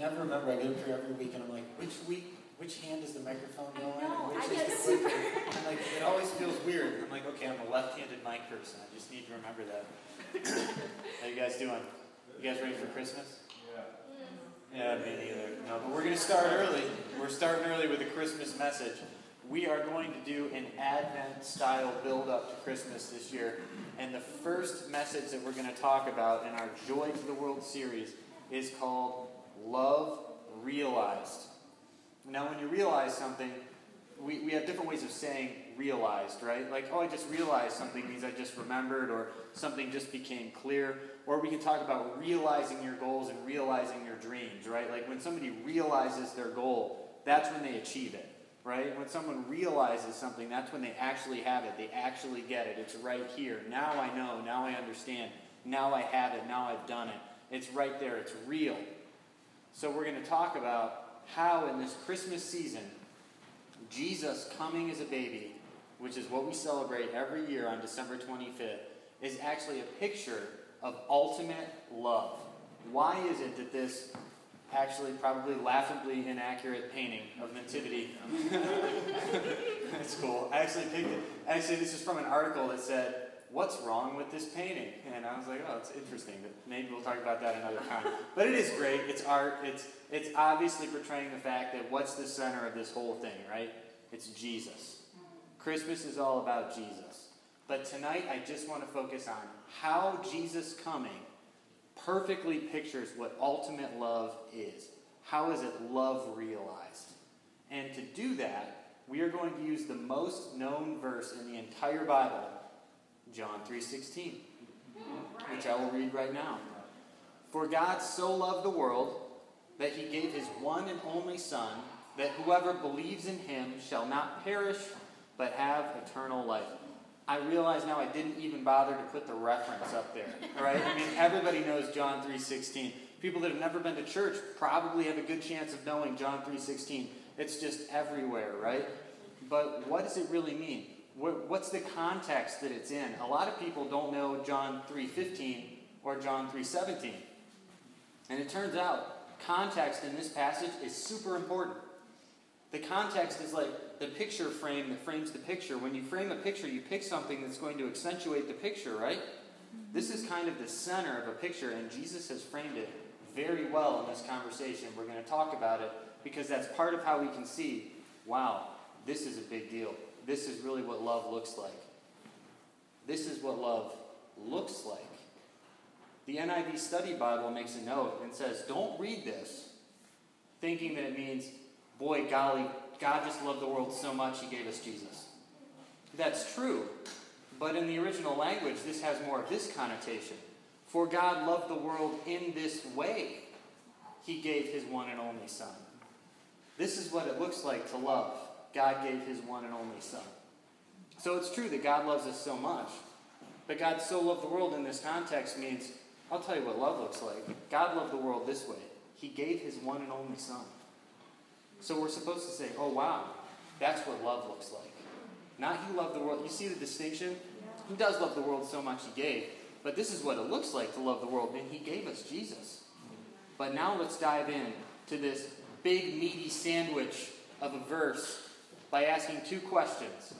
never remember. I go through every week, and I'm like, which hand is the microphone going? I'm like, it always feels weird. I'm like, okay, I'm a left-handed mic person. I just need to remember that. How you guys doing? You guys ready for Christmas? Yeah, me neither. No, but we're going to start early. We're starting early with a Christmas message. We are going to do an Advent-style build-up to Christmas this year. And the first message that we're going to talk about in our Joy to the World series is called Love Realized. Now, when you realize something, we have different ways of saying realized, right? Like, oh, I just realized something means I just remembered, or something just became clear. Or we can talk about realizing your goals and realizing your dreams, right? Like, when somebody realizes their goal, that's when they achieve it, right? When someone realizes something, that's when they actually have it. They actually get it. It's right here. Now I know. Now I understand. Now I have it. Now I've done it. It's right there. It's real. So we're going to talk about how in this Christmas season, Jesus coming as a baby, which is what we celebrate every year on December 25th, is actually a picture of ultimate love. Why is it that this actually probably laughably inaccurate painting of Nativity... That's cool. I actually picked it. Actually, this is from an article that said, what's wrong with this painting? And I was like, oh, it's interesting, but maybe we'll talk about that another time. But it is great. It's art. It's obviously portraying the fact that what's the center of this whole thing, right? It's Jesus. Christmas is all about Jesus. But tonight, I just want to focus on how Jesus coming perfectly pictures what ultimate love is. How is it love realized? And to do that, we are going to use the most known verse in the entire Bible, John 3:16, which I will read right now. For God so loved the world that he gave his one and only Son, that whoever believes in him shall not perish, but have eternal life. I realize now I didn't even bother to put the reference up there, right? I mean, everybody knows John 3:16. People that have never been to church probably have a good chance of knowing John 3:16. It's just everywhere, right? But what does it really mean? What's the context that it's in? A lot of people don't know John 3:15 or John 3:17. And it turns out context in this passage is super important. The context is like the picture frame that frames the picture. When you frame a picture, you pick something that's going to accentuate the picture, right? This is kind of the center of a picture, and Jesus has framed it very well in this conversation. We're going to talk about it because that's part of how we can see, wow, this is a big deal. This is really what love looks like. This is what love looks like. The NIV Study Bible makes a note and says, don't read this thinking that it means, boy, golly, God just loved the world so much, he gave us Jesus. That's true. But in the original language, this has more of this connotation. For God loved the world in this way. He gave his one and only Son. This is what it looks like to love. God gave his one and only Son. So it's true that God loves us so much. But God so loved the world in this context means, I'll tell you what love looks like. God loved the world this way. He gave his one and only Son. So we're supposed to say, oh wow, that's what love looks like. Not he loved the world. You see the distinction? He does love the world so much he gave. But this is what it looks like to love the world. And he gave us Jesus. But now let's dive in to this big meaty sandwich of a verse by asking two questions.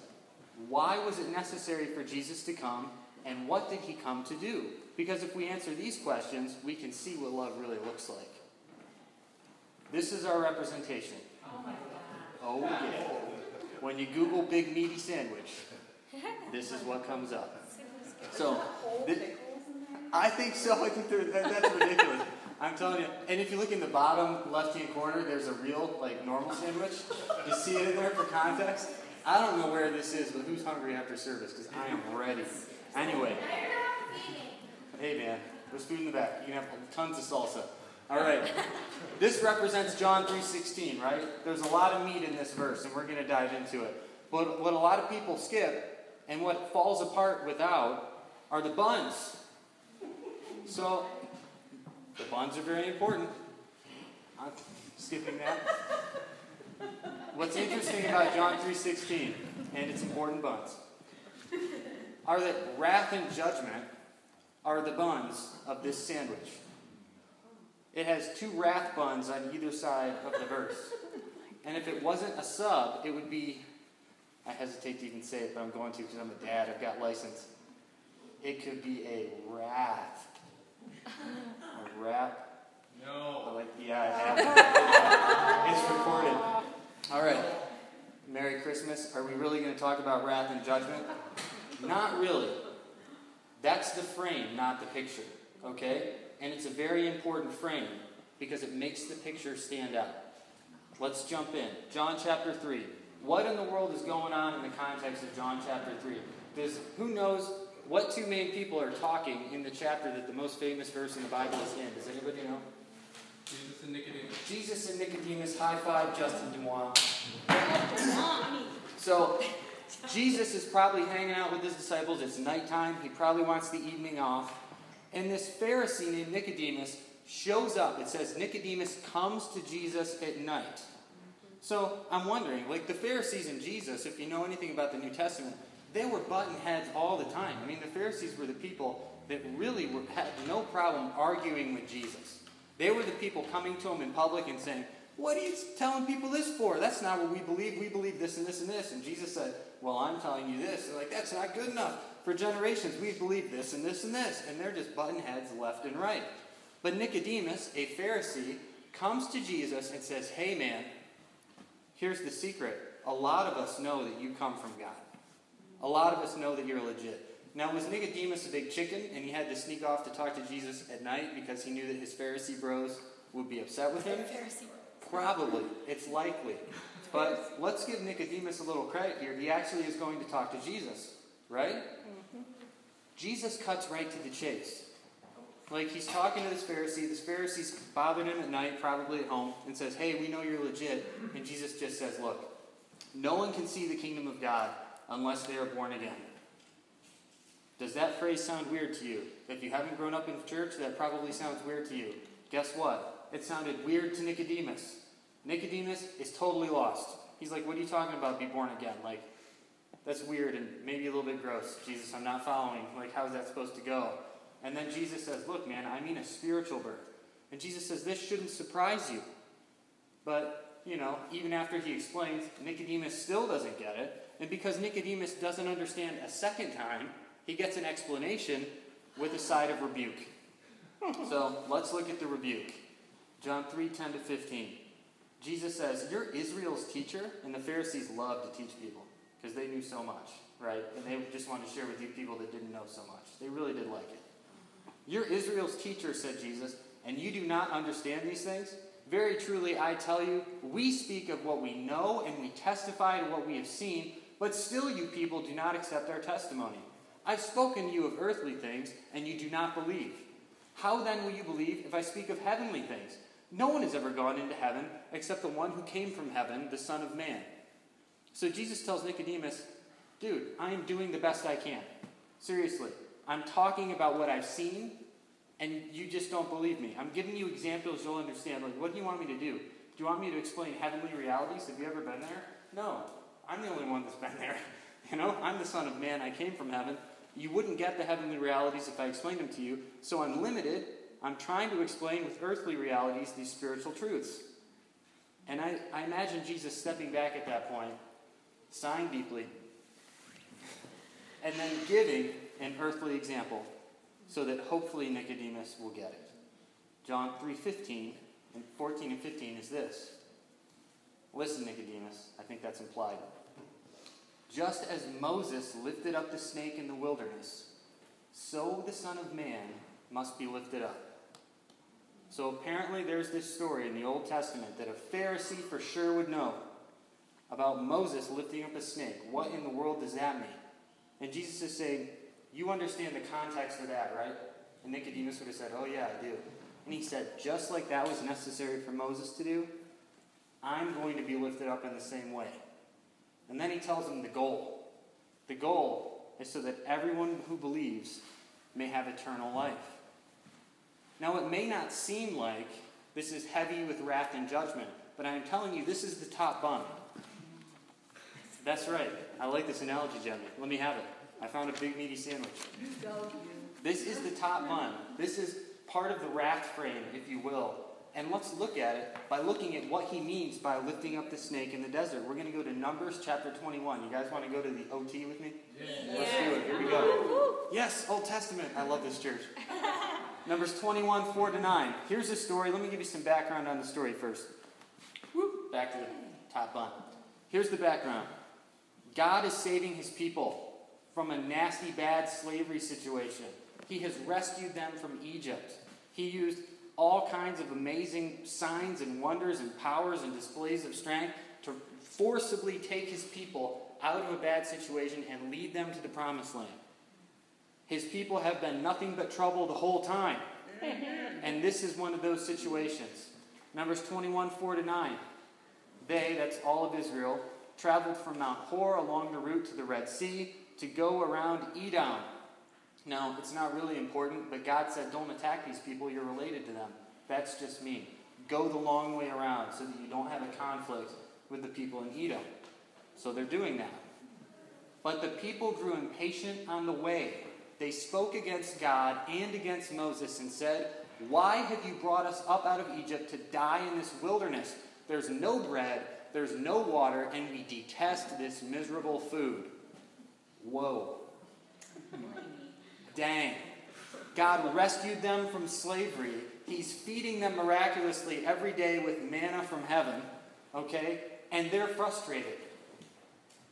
Why was it necessary for Jesus to come, and what did he come to do? Because if we answer these questions, we can see what love really looks like. This is our representation. Oh, my God. Oh, yeah. When you Google big meaty sandwich, this is what comes up. So, I think so. I think that's ridiculous. I'm telling you. And if you look in the bottom left-hand corner, there's a real, like, normal sandwich. You see it in there for context? I don't know where this is, but who's hungry after service? Because I am ready. Anyway. Hey, man. There's food in the back. You can have tons of salsa. All right. This represents John 3:16, right? There's a lot of meat in this verse, and we're going to dive into it. But what a lot of people skip and what falls apart without are the buns. So... the buns are very important. I'm skipping that. What's interesting about John 3:16 and its important buns are that wrath and judgment are the buns of this sandwich. It has two wrath buns on either side of the verse. And if it wasn't a sub, it would be, I hesitate to even say it, but I'm going to because I'm a dad, I've got license. It could be a wrath. A wrap. No. Like, yeah, it's recorded. All right. Merry Christmas. Are we really going to talk about wrath and judgment? Not really. That's the frame, not the picture. Okay? And it's a very important frame because it makes the picture stand out. Let's jump in. John chapter 3. What in the world is going on in the context of John chapter 3? Who knows what two main people are talking in the chapter that the most famous verse in the Bible is in? Does anybody know? Jesus and Nicodemus. Jesus and Nicodemus. High five, Justin Dumois. So, Jesus is probably hanging out with his disciples. It's nighttime. He probably wants the evening off. And this Pharisee named Nicodemus shows up. It says Nicodemus comes to Jesus at night. So I'm wondering, like the Pharisees and Jesus, if you know anything about the New Testament, they were butting heads all the time. I mean, the Pharisees were the people that really had no problem arguing with Jesus. They were the people coming to him in public and saying, what are you telling people this for? That's not what we believe. We believe this and this and this. And Jesus said, well, I'm telling you this. They're like, that's not good enough. For generations, we've believed this and this and this. And they're just butting heads left and right. But Nicodemus, a Pharisee, comes to Jesus and says, hey man, here's the secret. A lot of us know that you come from God. A lot of us know that you're legit. Now, was Nicodemus a big chicken and he had to sneak off to talk to Jesus at night because he knew that his Pharisee bros would be upset with him? Probably. It's likely. But let's give Nicodemus a little credit here. He actually is going to talk to Jesus, right? Mm-hmm. Jesus cuts right to the chase. Like, he's talking to this Pharisee. This Pharisee's bothered him at night, probably at home, and says, hey, we know you're legit. And Jesus just says, look, no one can see the kingdom of God unless they are born again. Does that phrase sound weird to you? If you haven't grown up in church, that probably sounds weird to you. Guess what? It sounded weird to Nicodemus. Nicodemus is totally lost. He's like, what are you talking about, be born again? Like, that's weird and maybe a little bit gross. Jesus, I'm not following. Like, how is that supposed to go? And then Jesus says, look, man, I mean a spiritual birth. And Jesus says, this shouldn't surprise you. But, you know, even after he explains, Nicodemus still doesn't get it. And because Nicodemus doesn't understand a second time, he gets an explanation with a side of rebuke. So let's look at the rebuke. John 3:10-15. Jesus says, you're Israel's teacher. And the Pharisees loved to teach people because they knew so much, right? And they just wanted to share with you people that didn't know so much. They really did like it. You're Israel's teacher, said Jesus, and you do not understand these things? Very truly, I tell you, we speak of what we know and we testify to what we have seen, but still you people do not accept our testimony. I've spoken to you of earthly things, and you do not believe. How then will you believe if I speak of heavenly things? No one has ever gone into heaven except the one who came from heaven, the Son of Man. So Jesus tells Nicodemus, dude, I am doing the best I can. Seriously, I'm talking about what I've seen, and you just don't believe me. I'm giving you examples you'll understand. Like, what do you want me to do? Do you want me to explain heavenly realities? Have you ever been there? No. I'm the only one that's been there. You know, I'm the Son of Man. I came from heaven. You wouldn't get the heavenly realities if I explained them to you. So I'm limited. I'm trying to explain with earthly realities these spiritual truths. And I imagine Jesus stepping back at that point, sighing deeply, and then giving an earthly example so that hopefully Nicodemus will get it. John 3:15 and 14 and 15 is this. Listen, Nicodemus. I think that's implied. Just as Moses lifted up the snake in the wilderness, so the Son of Man must be lifted up. So apparently there's this story in the Old Testament that a Pharisee for sure would know about Moses lifting up a snake. What in the world does that mean? And Jesus is saying, you understand the context of that, right? And Nicodemus would have said, oh yeah, I do. And he said, just like that was necessary for Moses to do, I'm going to be lifted up in the same way. And then he tells them the goal. The goal is so that everyone who believes may have eternal life. Now, it may not seem like this is heavy with wrath and judgment, but I'm telling you, this is the top bun. That's right. I like this analogy, Jenny. Let me have it. I found a big meaty sandwich. This is the top bun. This is part of the raft frame, if you will. And let's look at it by looking at what he means by lifting up the snake in the desert. We're going to go to Numbers chapter 21. You guys want to go to the OT with me? Yeah. Let's do it. Here we go. Yes, Old Testament. I love this church. Numbers 21:4-9. Here's the story. Let me give you some background on the story first. Whoop, back to the top bun. Here's the background. God is saving his people from a nasty, bad slavery situation. He has rescued them from Egypt. He used all kinds of amazing signs and wonders and powers and displays of strength to forcibly take his people out of a bad situation and lead them to the promised land. His people have been nothing but trouble the whole time. And this is one of those situations. Numbers 21:4-9. They, that's all of Israel, traveled from Mount Hor along the route to the Red Sea to go around Edom. Now, it's not really important, but God said, don't attack these people. You're related to them. That's just mean. Go the long way around so that you don't have a conflict with the people in Edom. So they're doing that. But the people grew impatient on the way. They spoke against God and against Moses and said, why have you brought us up out of Egypt to die in this wilderness? There's no bread, there's no water, and we detest this miserable food. Whoa. Dang. God rescued them from slavery. He's feeding them miraculously every day with manna from heaven. Okay? And they're frustrated.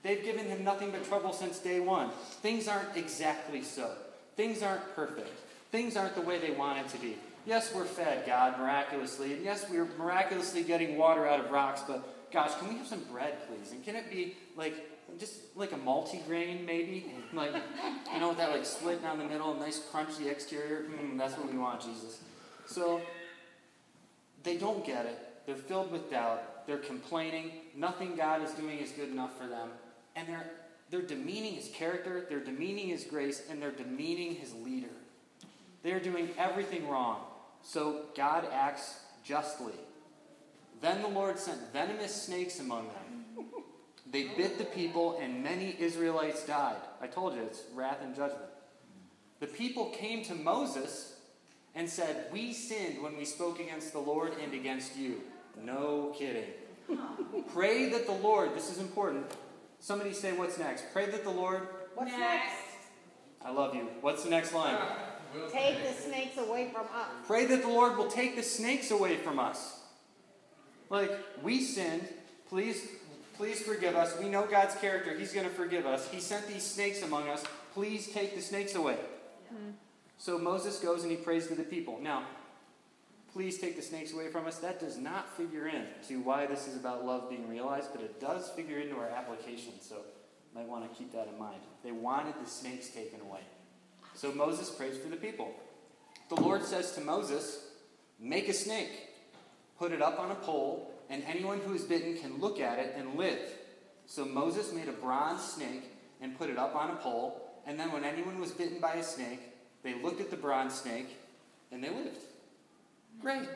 They've given him nothing but trouble since day one. Things aren't exactly so. Things aren't perfect. Things aren't the way they wanted to be. Yes, we're fed, God, miraculously. And yes, we're miraculously getting water out of rocks. But gosh, can we have some bread, please? And can it be like just like a multigrain, maybe? Like, you know, with that like split down the middle, nice crunchy exterior. That's what we want, Jesus. So they don't get it. They're filled with doubt. They're complaining. Nothing God is doing is good enough for them. And they're demeaning his character, they're demeaning his grace, and they're demeaning his leader. They're doing everything wrong. So God acts justly. Then the Lord sent venomous snakes among them. They bit the people, and many Israelites died. I told you, it's wrath and judgment. The people came to Moses and said, we sinned when we spoke against the Lord and against you. No kidding. Pray that the Lord, this is important. Somebody say what's next. Pray that the Lord. What's next? I love you. What's the next line? Take the snakes away from us. Pray that the Lord will take the snakes away from us. Like, we sinned. Please forgive us. We know God's character. He's going to forgive us. He sent these snakes among us. Please take the snakes away. Mm-hmm. So Moses goes and he prays to the people. Now, please take the snakes away from us. That does not figure in to why this is about love being realized, but it does figure into our application, so you might want to keep that in mind. They wanted the snakes taken away. So Moses prays for the people. The Lord says to Moses, make a snake, put it up on a pole, and anyone who is bitten can look at it and live. So Moses made a bronze snake and put it up on a pole, and then when anyone was bitten by a snake, they looked at the bronze snake, and they lived. Great.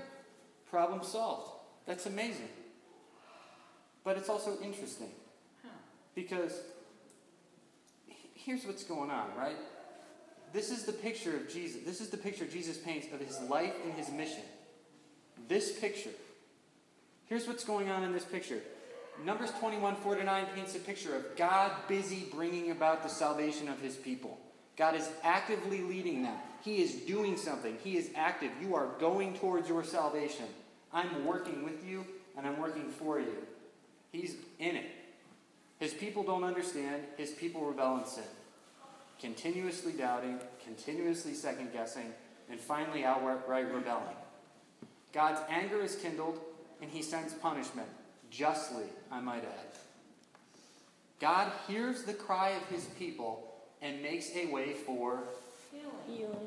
Problem solved. That's amazing. But it's also interesting. Because here's what's going on, right? This is the picture of Jesus. This is the picture Jesus paints of his life and his mission. This picture. Here's what's going on in this picture. Numbers 21:4-9 paints a picture of God busy bringing about the salvation of his people. God is actively leading them. He is doing something. He is active. You are going towards your salvation. I'm working with you, and I'm working for you. He's in it. His people don't understand. His people rebel and sin. Continuously doubting, continuously second-guessing, and finally outright rebelling. God's anger is kindled, and he sends punishment. Justly, I might add. God hears the cry of his people and makes a way for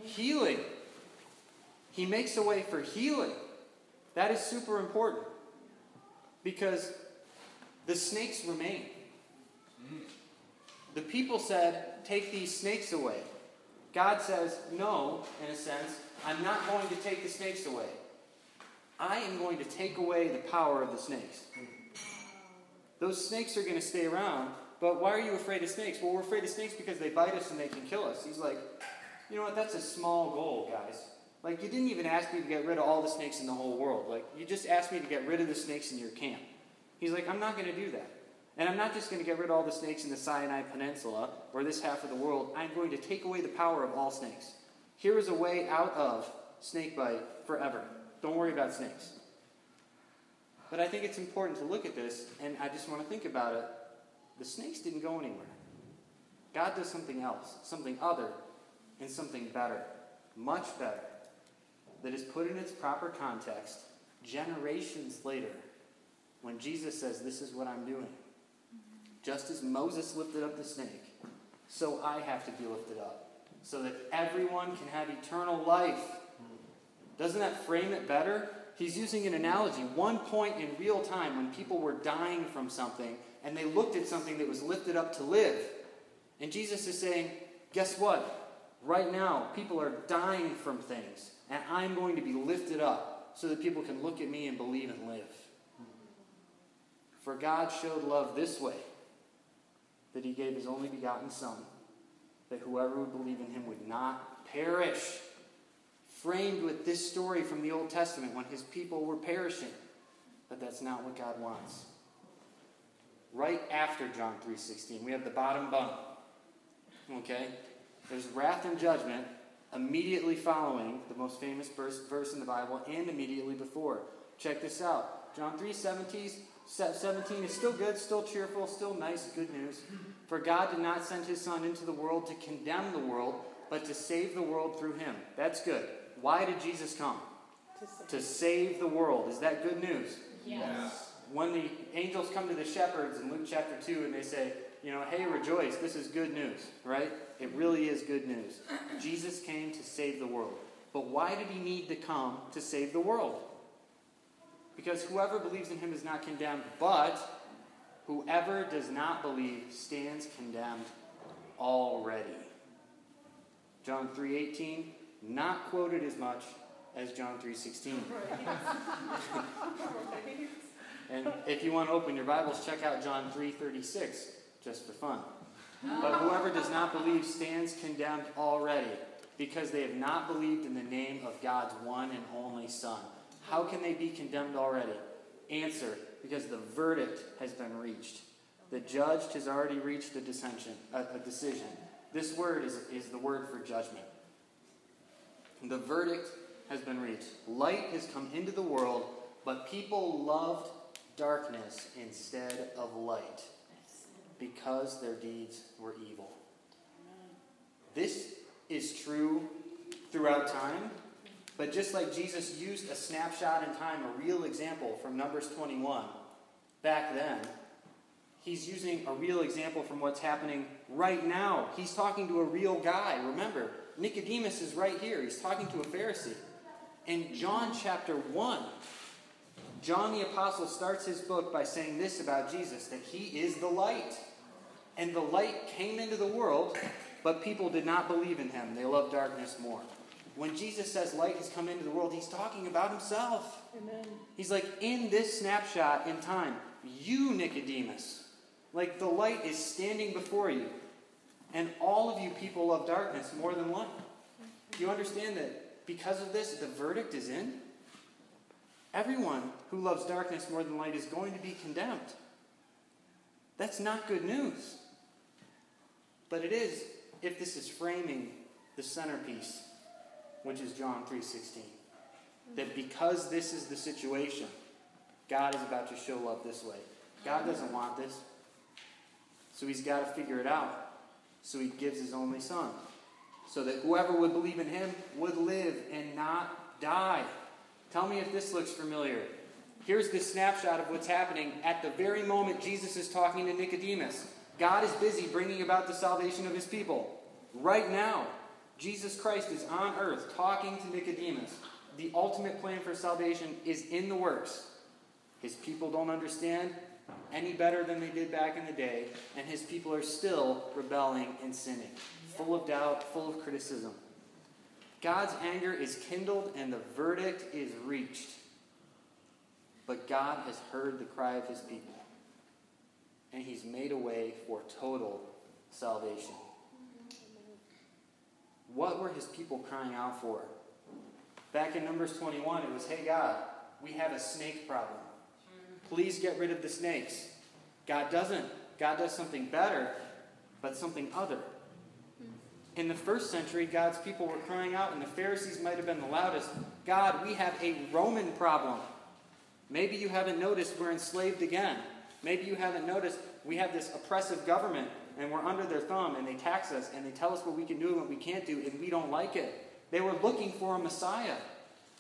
healing. He makes a way for healing. That is super important. Because the snakes remain. The people said, take these snakes away. God says, no, in a sense, I'm not going to take the snakes away. I am going to take away the power of the snakes. Those snakes are going to stay around. But why are you afraid of snakes? Well, we're afraid of snakes because they bite us and they can kill us. He's like, you know what? That's a small goal, guys. Like, you didn't even ask me to get rid of all the snakes in the whole world. Like, you just asked me to get rid of the snakes in your camp. He's like, I'm not going to do that. And I'm not just going to get rid of all the snakes in the Sinai Peninsula or this half of the world. I'm going to take away the power of all snakes. Here is a way out of snake bite forever. Don't worry about snakes. But I think it's important to look at this, and I just want to think about it. The snakes didn't go anywhere. God does something else, something other, and something better, much better, that is put in its proper context generations later when Jesus says, this is what I'm doing. Just as Moses lifted up the snake, so I have to be lifted up, so that everyone can have eternal life. Doesn't that frame it better? He's using an analogy. One point in real time when people were dying from something, and they looked at something that was lifted up to live. And Jesus is saying, guess what? Right now, people are dying from things, and I'm going to be lifted up so that people can look at me and believe and live. For God showed love this way, that he gave his only begotten Son, that whoever would believe in him would not perish. Framed with this story from the Old Testament when his people were perishing. But that's not what God wants. Right after John 3:16, we have the bottom bunk. Okay? There's wrath and judgment immediately following the most famous verse in the Bible and immediately before. Check this out. John 3:17 is still good, still cheerful, still nice, good news. For God did not send his Son into the world to condemn the world, but to save the world through him. That's good. Why did Jesus come? To save the world. Is that good news? Yes. When the angels come to the shepherds in Luke chapter 2 and they say, you know, hey, rejoice, this is good news, right? It really is good news. Jesus came to save the world. But why did he need to come to save the world? Because whoever believes in him is not condemned, but whoever does not believe stands condemned already. John 3:18, not quoted as much as John 3:16. And if you want to open your Bibles, check out John 3:36, just for fun. But whoever does not believe stands condemned already, because they have not believed in the name of God's one and only Son. How can they be condemned already? Answer, because the verdict has been reached. The judge has already reached a decision. This word is the word for judgment. The verdict has been reached. Light has come into the world, but people loved darkness instead of light because their deeds were evil. This is true throughout time, but just like Jesus used a snapshot in time, a real example from Numbers 21 back then, he's using a real example from what's happening right now. He's talking to a real guy. Remember, Nicodemus is right here. He's talking to a Pharisee. In John chapter 1, John the Apostle starts his book by saying this about Jesus, that he is the light. And the light came into the world, but people did not believe in him. They loved darkness more. When Jesus says light has come into the world, he's talking about himself. Amen. He's like, in this snapshot in time, you, Nicodemus, like the light is standing before you. And all of you people love darkness more than light. Do you understand that because of this, the verdict is in? Everyone who loves darkness more than light is going to be condemned. That's not good news. But it is, if this is framing the centerpiece, which is John 3:16. That because this is the situation, God is about to show love this way. God doesn't want this. So he's got to figure it out. So he gives his only Son, so that whoever would believe in him would live and not die. Tell me if this looks familiar. Here's the snapshot of what's happening at the very moment Jesus is talking to Nicodemus. God is busy bringing about the salvation of his people. Right now, Jesus Christ is on earth talking to Nicodemus. The ultimate plan for salvation is in the works. His people don't understand any better than they did back in the day, and his people are still rebelling and sinning, full of doubt, full of criticism. God's anger is kindled and the verdict is reached. But God has heard the cry of his people, and he's made a way for total salvation. What were his people crying out for? Back in Numbers 21, it was, hey God, we have a snake problem. Please get rid of the snakes. God doesn't. God does something better, but something other. In the first century, God's people were crying out, and the Pharisees might have been the loudest, God, we have a Roman problem. Maybe you haven't noticed we're enslaved again. Maybe you haven't noticed we have this oppressive government, and we're under their thumb, and they tax us, and they tell us what we can do and what we can't do, and we don't like it. They were looking for a Messiah.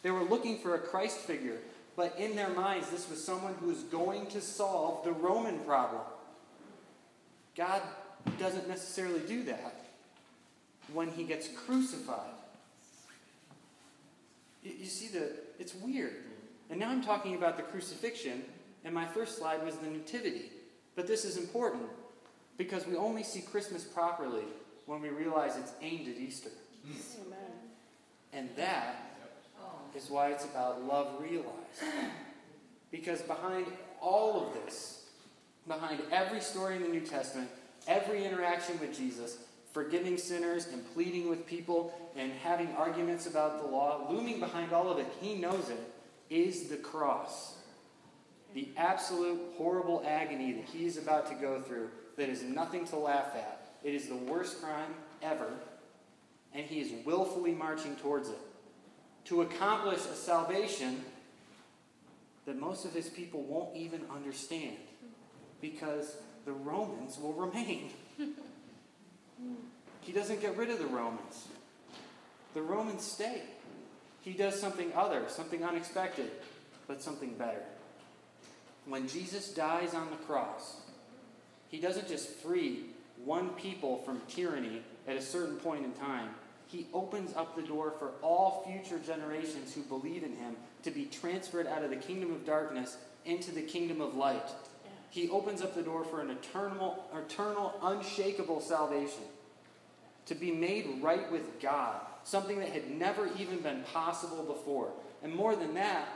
They were looking for a Christ figure. But in their minds, this was someone who was going to solve the Roman problem. God doesn't necessarily do that when he gets crucified. You see, it's weird. And now I'm talking about the crucifixion, and my first slide was the nativity. But this is important, because we only see Christmas properly when we realize it's aimed at Easter. Amen. And that is why it's about love realized. Because behind all of this, behind every story in the New Testament, every interaction with Jesus, forgiving sinners and pleading with people and having arguments about the law, looming behind all of it, he knows it, is the cross. The absolute horrible agony that he is about to go through that is nothing to laugh at. It is the worst crime ever, and he is willfully marching towards it to accomplish a salvation that most of his people won't even understand, because the Romans will remain. He doesn't get rid of the Romans. The Romans stay. He does something other, something unexpected, but something better. When Jesus dies on the cross, he doesn't just free one people from tyranny at a certain point in time. He opens up the door for all future generations who believe in him to be transferred out of the kingdom of darkness into the kingdom of light. He opens up the door for an eternal, unshakable salvation, to be made right with God, something that had never even been possible before. And more than that,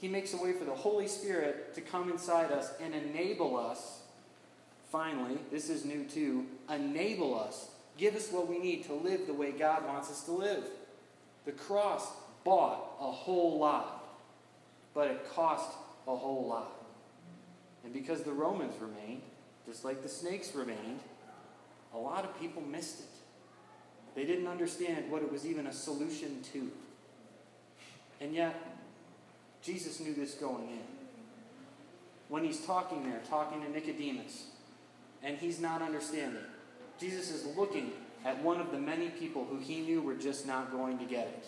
he makes a way for the Holy Spirit to come inside us and enable us, finally, this is new too, enable us, give us what we need to live the way God wants us to live. The cross bought a whole lot, but it cost a whole lot. And because the Romans remained, just like the snakes remained, a lot of people missed it. They didn't understand what it was even a solution to. And yet, Jesus knew this going in. When he's talking to Nicodemus, and he's not understanding, Jesus is looking at one of the many people who he knew were just not going to get it.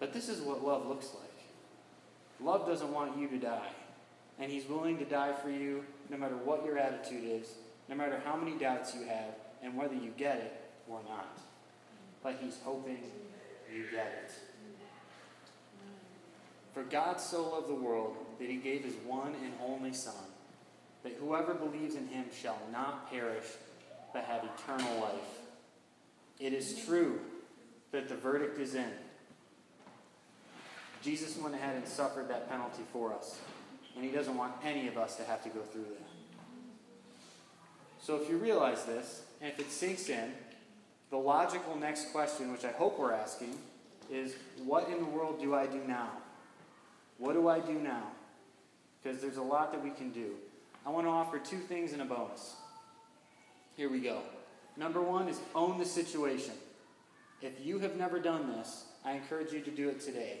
But this is what love looks like. Love doesn't want you to die. And he's willing to die for you no matter what your attitude is, no matter how many doubts you have, and whether you get it or not. But he's hoping you get it. For God so loved the world that he gave his one and only Son, that whoever believes in him shall not perish, but have eternal life. It is true that the verdict is in. Jesus went ahead and suffered that penalty for us. And he doesn't want any of us to have to go through that. So if you realize this, and if it sinks in, the logical next question, which I hope we're asking, is what in the world do I do now? What do I do now? Because there's a lot that we can do. I want to offer two things and a bonus. Here we go. Number one is own the situation. If you have never done this, I encourage you to do it today.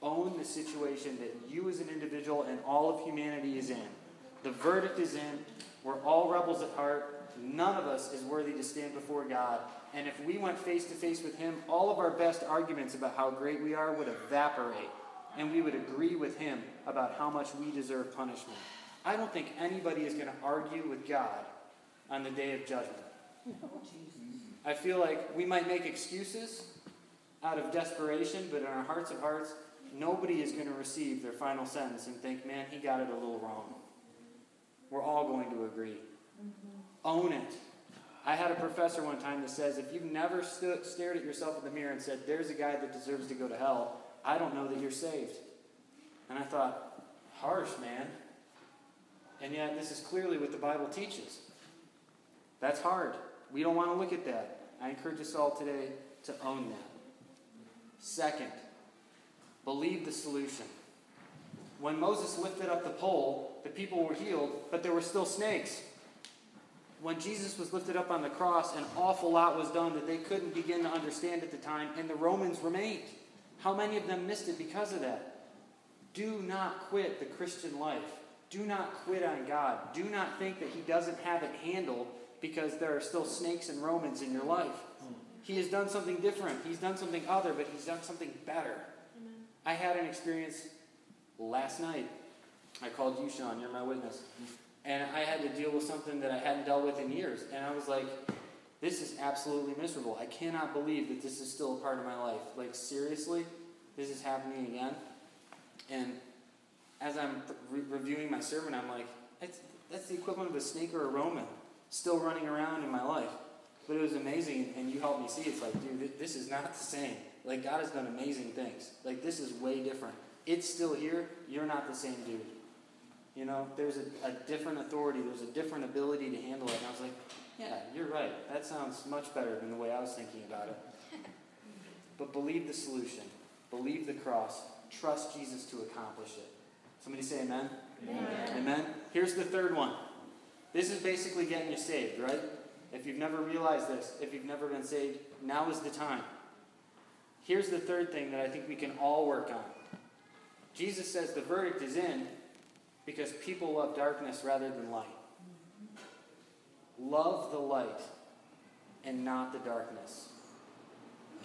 Own the situation that you as an individual and all of humanity is in. The verdict is in. We're all rebels at heart. None of us is worthy to stand before God. And if we went face to face with him, all of our best arguments about how great we are would evaporate. And we would agree with him about how much we deserve punishment. I don't think anybody is going to argue with God on the day of judgment. I feel like we might make excuses out of desperation, but in our hearts of hearts, nobody is going to receive their final sentence and think, man, he got it a little wrong. We're all going to agree. Mm-hmm. Own it. I had a professor one time that says, if you've never stared at yourself in the mirror and said, there's a guy that deserves to go to hell, I don't know that you're saved. And I thought, harsh, man. And yet this is clearly what the Bible teaches. That's hard. We don't want to look at that. I encourage us all today to own that. Second, believed the solution. When Moses lifted up the pole, the people were healed, but there were still snakes. When Jesus was lifted up on the cross, an awful lot was done that they couldn't begin to understand at the time, and the Romans remained. How many of them missed it because of that? Do not quit the Christian life. Do not quit on God. Do not think that He doesn't have it handled because there are still snakes and Romans in your life. He has done something different. He's done something other, but He's done something better. Amen. I had an experience last night. I called you, Sean. You're my witness. And I had to deal with something that I hadn't dealt with in years. And I was like, this is absolutely miserable. I cannot believe that this is still a part of my life. Like, seriously? This is happening again? And as I'm reviewing my sermon, I'm like, that's the equivalent of a snake or a Roman still running around in my life. But it was amazing, and you helped me see. It's like, dude, this is not the same. Like, God has done amazing things. Like, this is way different. It's still here. You're not the same dude. You know, there's a different authority. There's a different ability to handle it. And I was like, yeah, you're right. That sounds much better than the way I was thinking about it. But believe the solution. Believe the cross. Trust Jesus to accomplish it. Somebody say amen? Amen. Amen. Here's the third one. This is basically getting you saved, right? If you've never realized this, if you've never been saved, now is the time. Here's the third thing that I think we can all work on. Jesus says the verdict is in, because people love darkness rather than light. Love the light and not the darkness.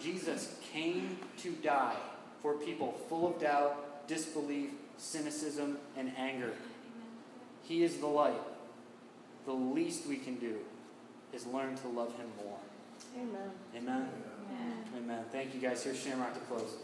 Jesus came to die for people full of doubt, disbelief, cynicism, and anger. He is the light. The least we can do is learn to love Him more. Amen. Amen. Amen. Amen. Thank you guys. Here's Shamrock to close.